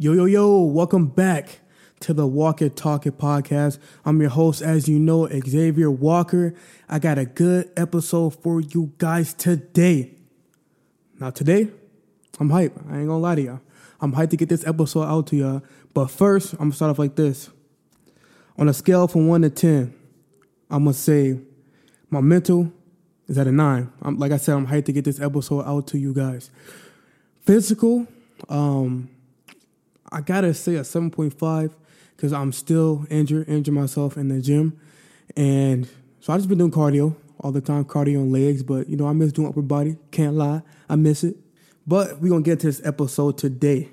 Yo, welcome back to the Walk It Talk It Podcast. I'm your host, as you know, Xavier Walker. I got a good episode for you guys today. Now today, I'm hype. I ain't gonna lie to y'all. I'm hyped to get this episode out to y'all. But first, I'm gonna start off like this. On a scale from 1 to 10, I'm gonna say my mental is at a 9. Like I said, I'm hyped to get this episode out to you guys. Physical, I gotta say a 7.5 because I'm still injured myself in the gym. And so I've just been doing cardio all the time, cardio and legs. But, you know, I miss doing upper body. Can't lie. I miss it. But we're going to get to this episode today.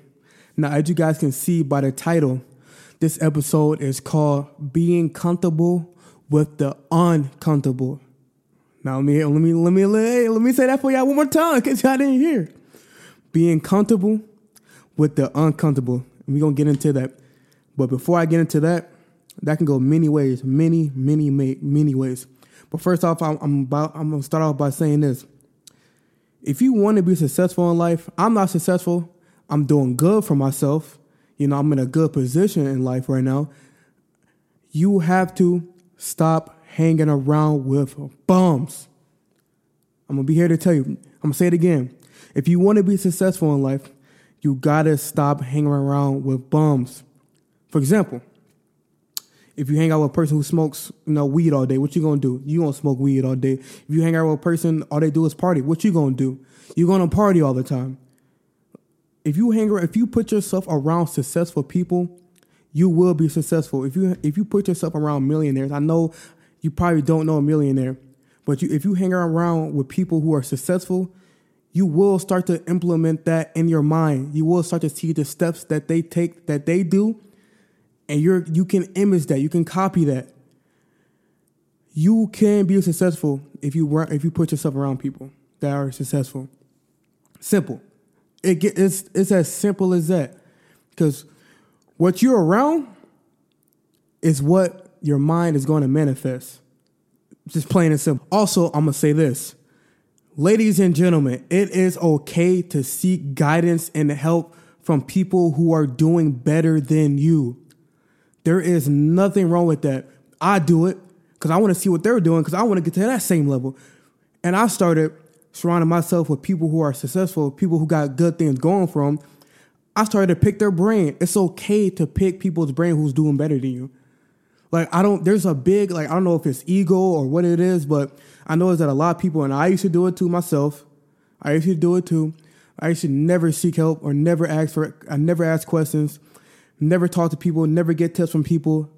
Now, as you guys can see by the title, this episode is called Being Comfortable with the Uncomfortable. Now, let me say that for y'all one more time because y'all didn't hear. Being comfortable with the uncomfortable. We're going to get into that. But before I get into that, that can go many ways. Many ways. But first off, I'm going to start off by saying this. If you want to be successful in life, I'm not successful. I'm doing good for myself. You know, I'm in a good position in life right now. You have to stop hanging around with bums. I'm going to be here to tell you. I'm going to say it again. If you want to be successful in life, you gotta stop hanging around with bums. For example, if you hang out with a person who smokes, weed all day, what you gonna do? You gonna smoke weed all day. If you hang out with a person, all they do is party, what you gonna do? You gonna party all the time. If you put yourself around successful people, you will be successful. If you put yourself around millionaires, I know you probably don't know a millionaire, but if you hang around with people who are successful, you will start to implement that in your mind. You will start to see the steps that they take, that they do, and you can image that. You can copy that. You can be successful if you put yourself around people that are successful. Simple. It's as simple as that. Because what you're around is what your mind is going to manifest. Just plain and simple. Also, I'm going to say this. Ladies and gentlemen, it is okay to seek guidance and help from people who are doing better than you. There is nothing wrong with that. I do it because I want to see what they're doing because I want to get to that same level. And I started surrounding myself with people who are successful, people who got good things going for them. I started to pick their brain. It's okay to pick people's brain who's doing better than you. I don't know if it's ego or what it is, but I know that a lot of people, and I used to do it too myself. I used to never seek help or I never ask questions, never talk to people, never get tips from people.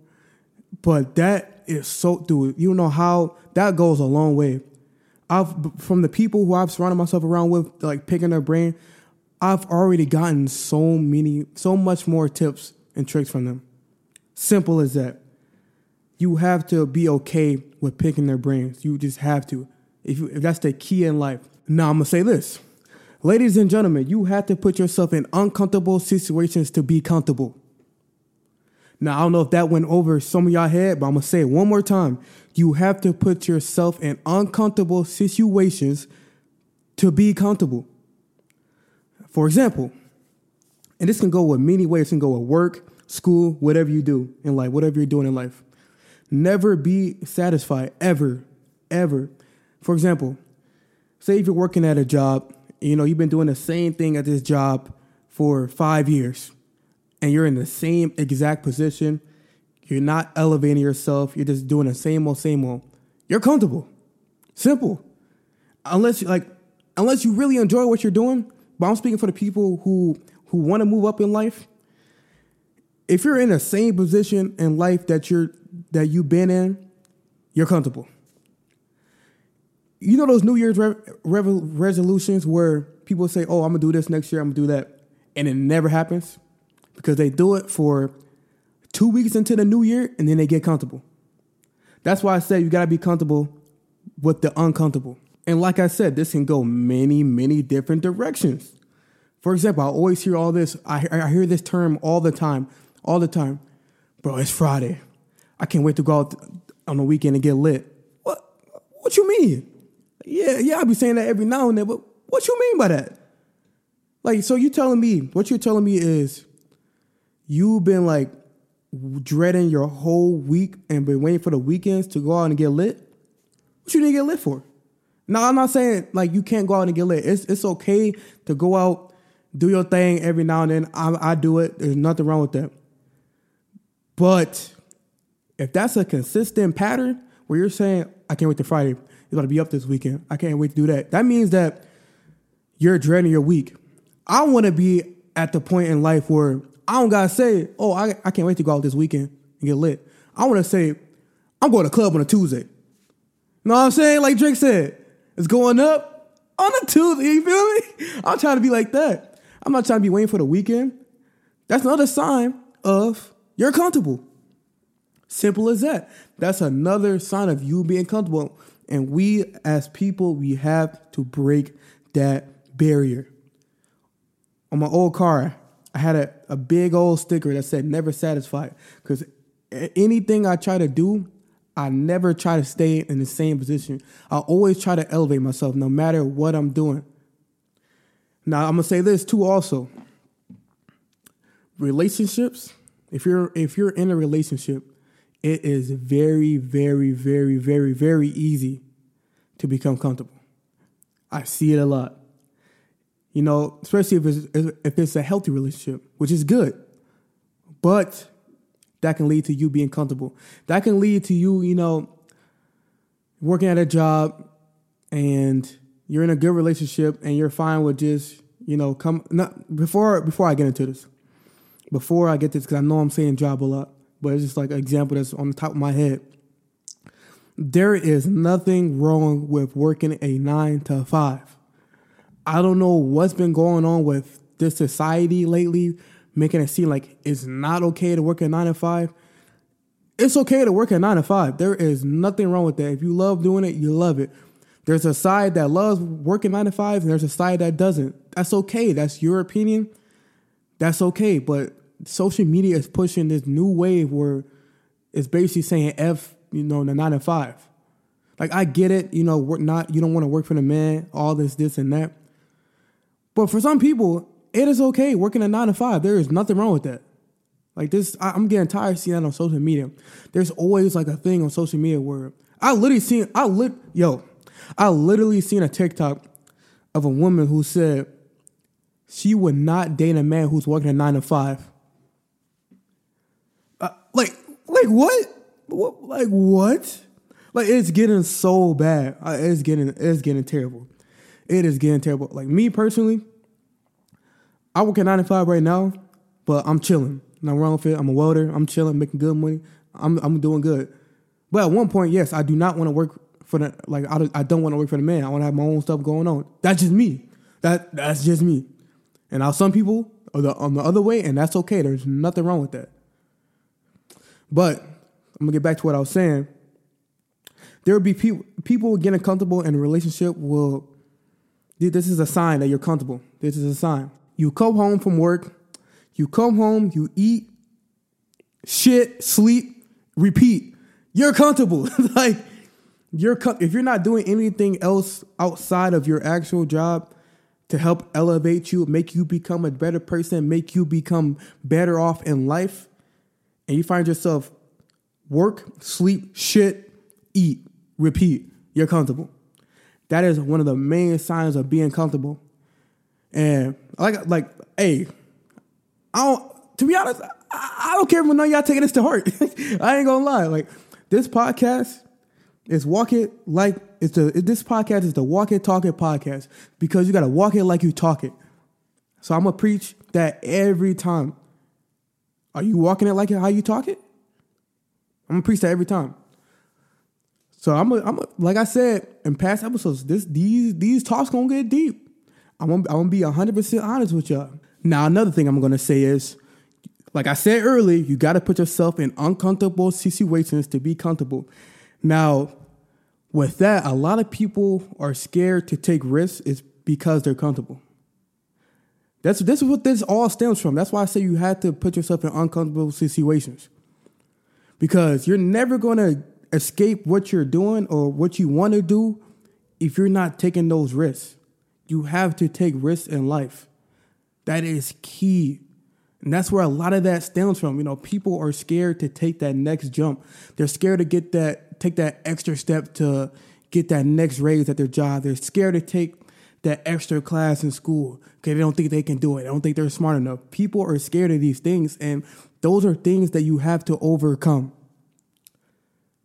But that is so, dude, you know how that goes a long way. From the people who I've surrounded myself around with, like picking their brain, I've already gotten so much more tips and tricks from them. Simple as that. You have to be okay with picking their brains. You just have to. If that's the key in life. Now, I'm going to say this. Ladies and gentlemen, you have to put yourself in uncomfortable situations to be comfortable. Now, I don't know if that went over some of y'all head, but I'm going to say it one more time. You have to put yourself in uncomfortable situations to be comfortable. For example, and this can go with many ways. It can go with work, school, whatever you do in life, whatever you're doing in life. Never be satisfied, ever, ever. For example, say if you're working at a job, you've been doing the same thing at this job for 5 years, and you're in the same exact position. You're not elevating yourself. You're just doing the same old, same old. You're comfortable. Simple. Unless you really enjoy what you're doing, but I'm speaking for the people who want to move up in life. If you're in the same position in life that you've been in, you're comfortable. You know those New Year's resolutions where people say, oh, I'm going to do this next year, I'm going to do that, and it never happens because they do it for 2 weeks into the new year, and then they get comfortable. That's why I said you got to be comfortable with the uncomfortable. And like I said, this can go many different directions. For example, I always hear all this. I hear this term all the time. Bro, it's Friday. I can't wait to go out on the weekend and get lit. What you mean? Yeah, I be saying that every now and then, but what you mean by that? So you're telling me is you've been like dreading your whole week and been waiting for the weekends to go out and get lit, what you need to get lit for? Now, I'm not saying like you can't go out and get lit. It's okay to go out, do your thing every now and then. I do it. There's nothing wrong with that. But if that's a consistent pattern where you're saying, I can't wait to Friday, you got to be up this weekend, I can't wait to do that, that means that you're dreading your week. I want to be at the point in life where I don't got to say, oh, I can't wait to go out this weekend and get lit. I want to say, I'm going to the club on a Tuesday. You know what I'm saying? Like Drake said, it's going up on a Tuesday. You feel me? I'm trying to be like that. I'm not trying to be waiting for the weekend. That's another sign of you're comfortable. Simple as that. That's another sign of you being comfortable. And we as people, we have to break that barrier. On my old car, I had a big old sticker that said never satisfied. Because anything I try to do, I never try to stay in the same position. I always try to elevate myself no matter what I'm doing. Now, I'm going to say this too also. Relationships, if you're in a relationship, it is very, very, very, very, very easy to become comfortable. I see it a lot. You know, especially if it's a healthy relationship, which is good. But that can lead to you being comfortable. That can lead to you, you know, working at a job and you're in a good relationship and you're fine with just, you know, before I get into this. Before I get this, because I know I'm saying job a lot, but it's just like an example that's on the top of my head. There is nothing wrong with working a 9-to-5. I don't know what's been going on with this society lately, making it seem like it's not okay to work at 9 to 5. It's okay to work at 9 to 5. There is nothing wrong with that. If you love doing it, you love it. There's a side that loves working 9 to 5, and there's a side that doesn't. That's okay. That's your opinion. That's okay. But social media is pushing this new wave where it's basically saying F, you know, the 9 to 5. Like, I get it. You know, you don't want to work for the man, all this and that. But for some people, it is okay working a 9 to 5. There is nothing wrong with that. Like this, I'm getting tired of seeing that on social media. There's always like a thing on social media where I literally seen a TikTok of a woman who said she would not date a man who's working a 9 to 5. Like what? Like what? Like it's getting so bad. It's getting terrible. It is getting terrible. Like, me personally, I work at 9 to 5 right now, but I'm chilling. Nothing wrong with it. I'm a welder. I'm chilling, making good money. I'm doing good. But at one point, yes, I do not want to work for the, like, I don't want to work for the man. I want to have my own stuff going on. That's just me. That's just me. And now some people are on the other way, and that's okay. There's nothing wrong with that. But I'm going to get back to what I was saying. There will be people getting comfortable in a relationship will... This is a sign that you're comfortable. This is a sign. You come home from work. You come home. You eat. Shit. Sleep. Repeat. You're comfortable. Like, if you're not doing anything else outside of your actual job to help elevate you, make you become a better person, make you become better off in life, and you find yourself work, sleep, shit, eat, repeat, you're comfortable. That is one of the main signs of being comfortable. And like, hey, to be honest, I don't care if none of y'all taking this to heart. I ain't gonna lie. Like, this podcast is the Walk It Talk It Podcast, because you gotta walk it like you talk it. So I'm gonna preach that every time. Are you walking it like how you talk it? I'm gonna preach that every time. So like I said in past episodes, these talks gonna get deep. I'm gonna be 100% honest with y'all. Now, another thing I'm gonna say is, like I said earlier, you gotta put yourself in uncomfortable situations to be comfortable. Now, with that, a lot of people are scared to take risks is because they're comfortable. This is what this all stems from. That's why I say you have to put yourself in uncomfortable situations, because you're never gonna escape what you're doing or what you want to do if you're not taking those risks. You have to take risks in life. That is key. And that's where a lot of that stems from. You know, people are scared to take that next jump. They're scared to get that, take that extra step to get that next raise at their job. They're scared to take that extra class in school. Okay, they don't think they can do it. They don't think they're smart enough. People are scared of these things, and those are things that you have to overcome.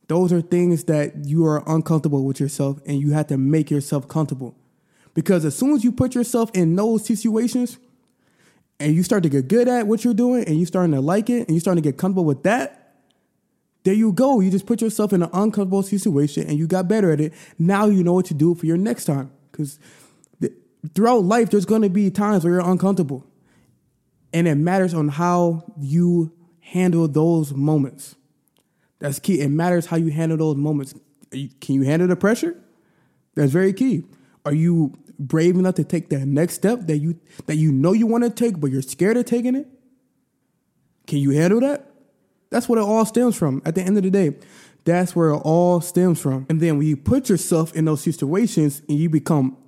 Those are things that you are uncomfortable with yourself, and you have to make yourself comfortable. Because as soon as you put yourself in those situations and you start to get good at what you're doing and you're starting to like it and you're starting to get comfortable with that, there you go. You just put yourself in an uncomfortable situation and you got better at it. Now you know what to do for your next time. Because throughout life, there's going to be times where you're uncomfortable. And it matters on how you handle those moments. That's key. It matters how you handle those moments. Can you handle the pressure? That's very key. Are you brave enough to take that next step that you know you want to take, but you're scared of taking it? Can you handle that? That's what it all stems from. At the end of the day, that's where it all stems from. And then when you put yourself in those situations and you become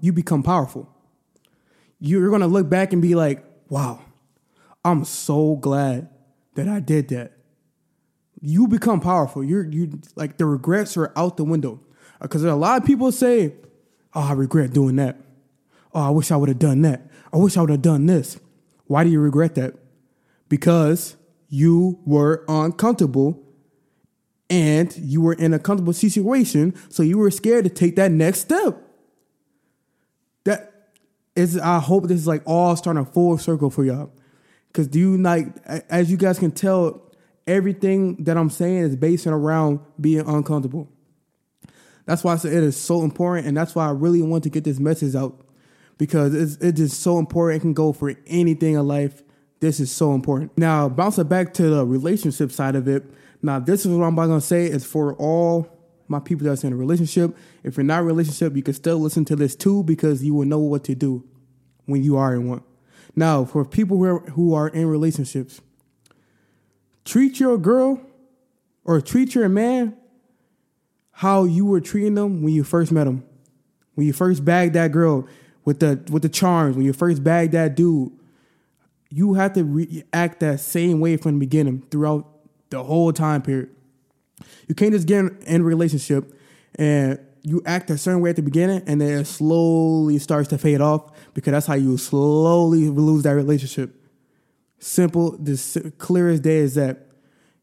powerful, you're going to look back and be like, wow, I'm so glad that I did that. You become powerful. You like, the regrets are out the window. Because a lot of people say, oh, I regret doing that. Oh, I wish I would have done that. I wish I would have done this. Why do you regret that? Because you were uncomfortable and you were in a comfortable situation, so you were scared to take that next step. That is, I hope this is like all starting full circle for y'all. Because as you guys can tell, everything that I'm saying is based around being uncomfortable. That's why I said it is so important, and that's why I really want to get this message out, because it's just so important. It can go for anything in life. This is so important. Now, bouncing back to the relationship side of it. Now, this is what I'm about to say is for all my people that's in a relationship. If you're not in a relationship, you can still listen to this too, because you will know what to do when you are in one. Now, for people who are in relationships, treat your girl or treat your man how you were treating them when you first met them. When you first bagged that girl with the charms, when you first bagged that dude, you have to react that same way from the beginning throughout the whole time period. You can't just get in a relationship and you act a certain way at the beginning and then it slowly starts to fade off, because that's how you slowly lose that relationship. Simple, the clear as day is that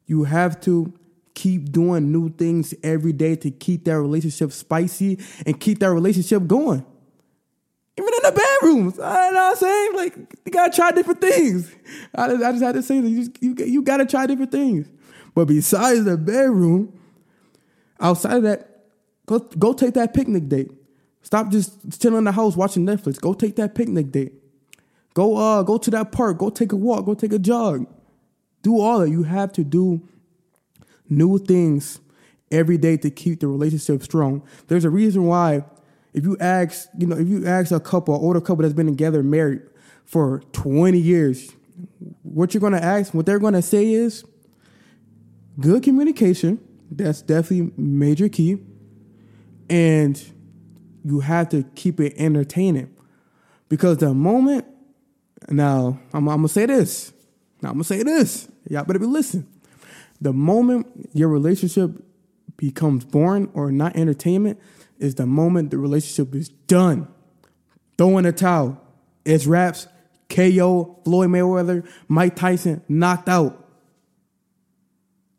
you have to keep doing new things every day to keep that relationship spicy and keep that relationship going. Even in the bedrooms, you know what I'm saying? Like, you gotta try different things. I just had to say that you gotta try different things. But besides the bedroom, outside of that, go take that picnic date. Stop just chilling in the house watching Netflix. Go take that picnic date. Go to that park. Go take a walk. Go take a jog. Do all that. You have to do new things every day to keep the relationship strong. There's a reason why, if you ask a couple, an older couple that's been together, married for 20 years, what you're going to ask, what they're going to say is good communication. That's definitely major key. And you have to keep it entertaining, because the moment, now I'm going to say this. Y'all better be listening. The moment your relationship becomes boring or not entertainment is the moment the relationship is done. Throw in a towel. It's wraps. KO, Floyd Mayweather, Mike Tyson knocked out.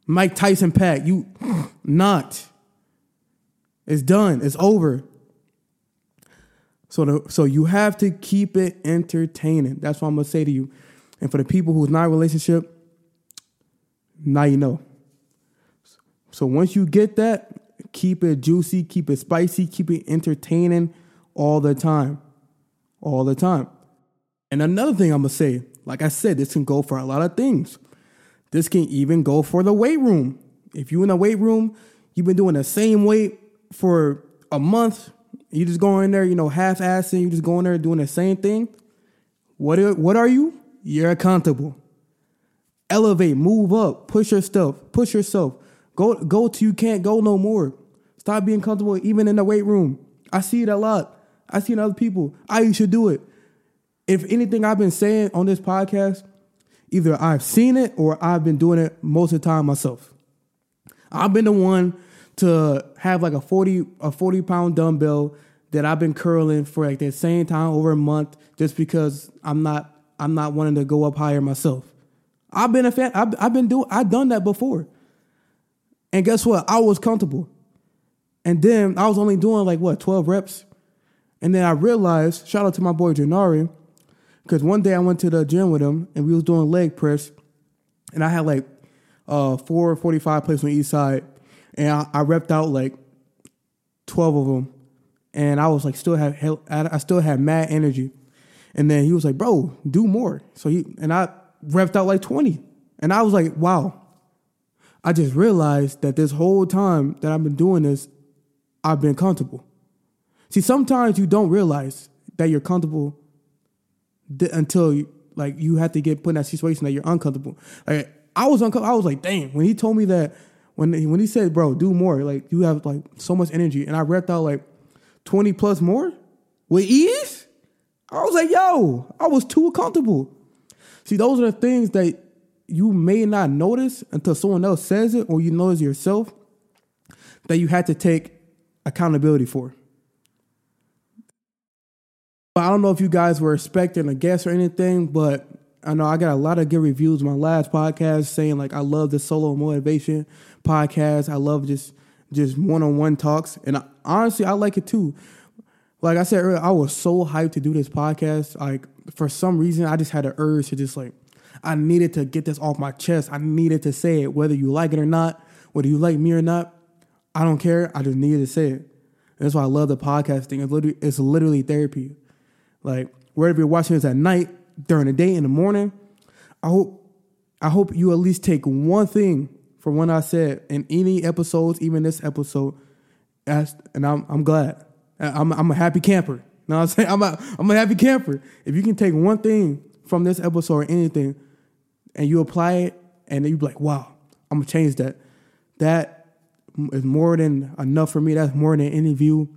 Mike Tyson packed. You knocked. It's done. It's over. So you have to keep it entertaining. That's what I'm going to say to you. And for the people who's not in a relationship, now you know. So once you get that, keep it juicy, keep it spicy, keep it entertaining all the time. All the time. And another thing I'm going to say, like I said, this can go for a lot of things. This can even go for the weight room. If you're in a weight room, you've been doing the same weight for a month, you just go in there, half-assing, you just go in there doing the same thing. What are you? You're accountable. Elevate, move up, push yourself. Go till you can't go no more. Stop being comfortable even in the weight room. I see it a lot. I see it in other people. I used to do it. If anything I've been saying on this podcast, Either I've seen it or I've been doing it most of the time myself. I've been the one to have like a 40 pound dumbbell that I've been curling for like that same time over a month just because I'm not wanting to go up higher myself. I've been a fan. I've done that before. And guess what? I was comfortable. And then I was only doing 12 reps. And then I realized, shout out to my boy Janari, because one day I went to the gym with him and we was doing leg press. And I had 445 plates on each side. And I repped out 12 of them. And I was still had mad energy. And then he was like, bro, do more. So I repped out 20. And I was like, wow. I just realized that this whole time that I've been doing this, I've been comfortable. See, sometimes you don't realize that you're comfortable until you have to get put in that situation that you're uncomfortable. I was uncomfortable. I was like, dang, when he told me that, when he said, bro, do more, you have so much energy. And I repped out 20 plus more with ease. I was like, yo, I was too comfortable. See, those are the things that you may not notice until someone else says it or you notice yourself that you had to take accountability for. But I don't know if you guys were expecting a guest or anything, but I know I got a lot of good reviews on my last podcast saying I love the solo motivation podcast. I love just one-on-one talks. And honestly, I like it too. Like I said earlier, I was so hyped to do this podcast. For some reason, I just had an urge to I needed to get this off my chest. I needed to say it, whether you like it or not, whether you like me or not. I don't care. I just needed to say it. And that's why I love the podcast thing. It's literally therapy. Wherever you're watching this at night, during the day, in the morning, I hope you at least take one thing from what I said in any episodes, even this episode. And I'm glad. I'm a happy camper. You know what I'm saying? I'm a happy camper. If you can take one thing from this episode or anything, and you apply it, and then you be like, wow, I'm going to change that. That is more than enough for me. That's more than any view.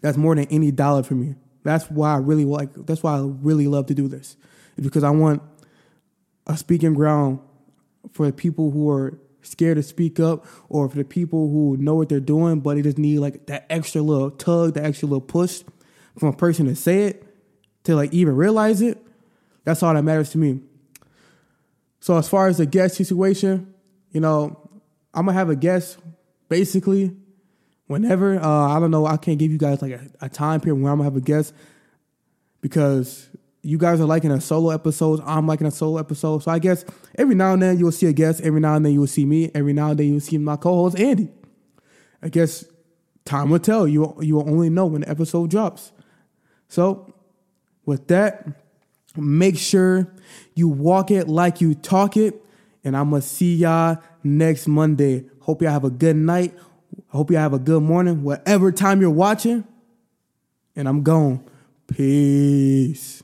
That's more than any dollar for me. That's why I really love to do this. It's because I want a speaking ground for the people who are scared to speak up, or for the people who know what they're doing, but they just need that extra little tug, that extra little push from a person to say it, to even realize it. That's all that matters to me. So as far as the guest situation, I'm going to have a guest basically whenever. I don't know. I can't give you guys a time period when I'm going to have a guest, because you guys are liking a solo episode. I'm liking a solo episode. So I guess every now and then you'll see a guest. Every now and then you'll see me. Every now and then you'll see my co-host, Andy. I guess time will tell. You will only know when the episode drops. So with that, make sure you walk it like you talk it. And I'm going to see y'all next Monday. Hope y'all have a good night. Hope y'all have a good morning, whatever time you're watching. And I'm gone. Peace.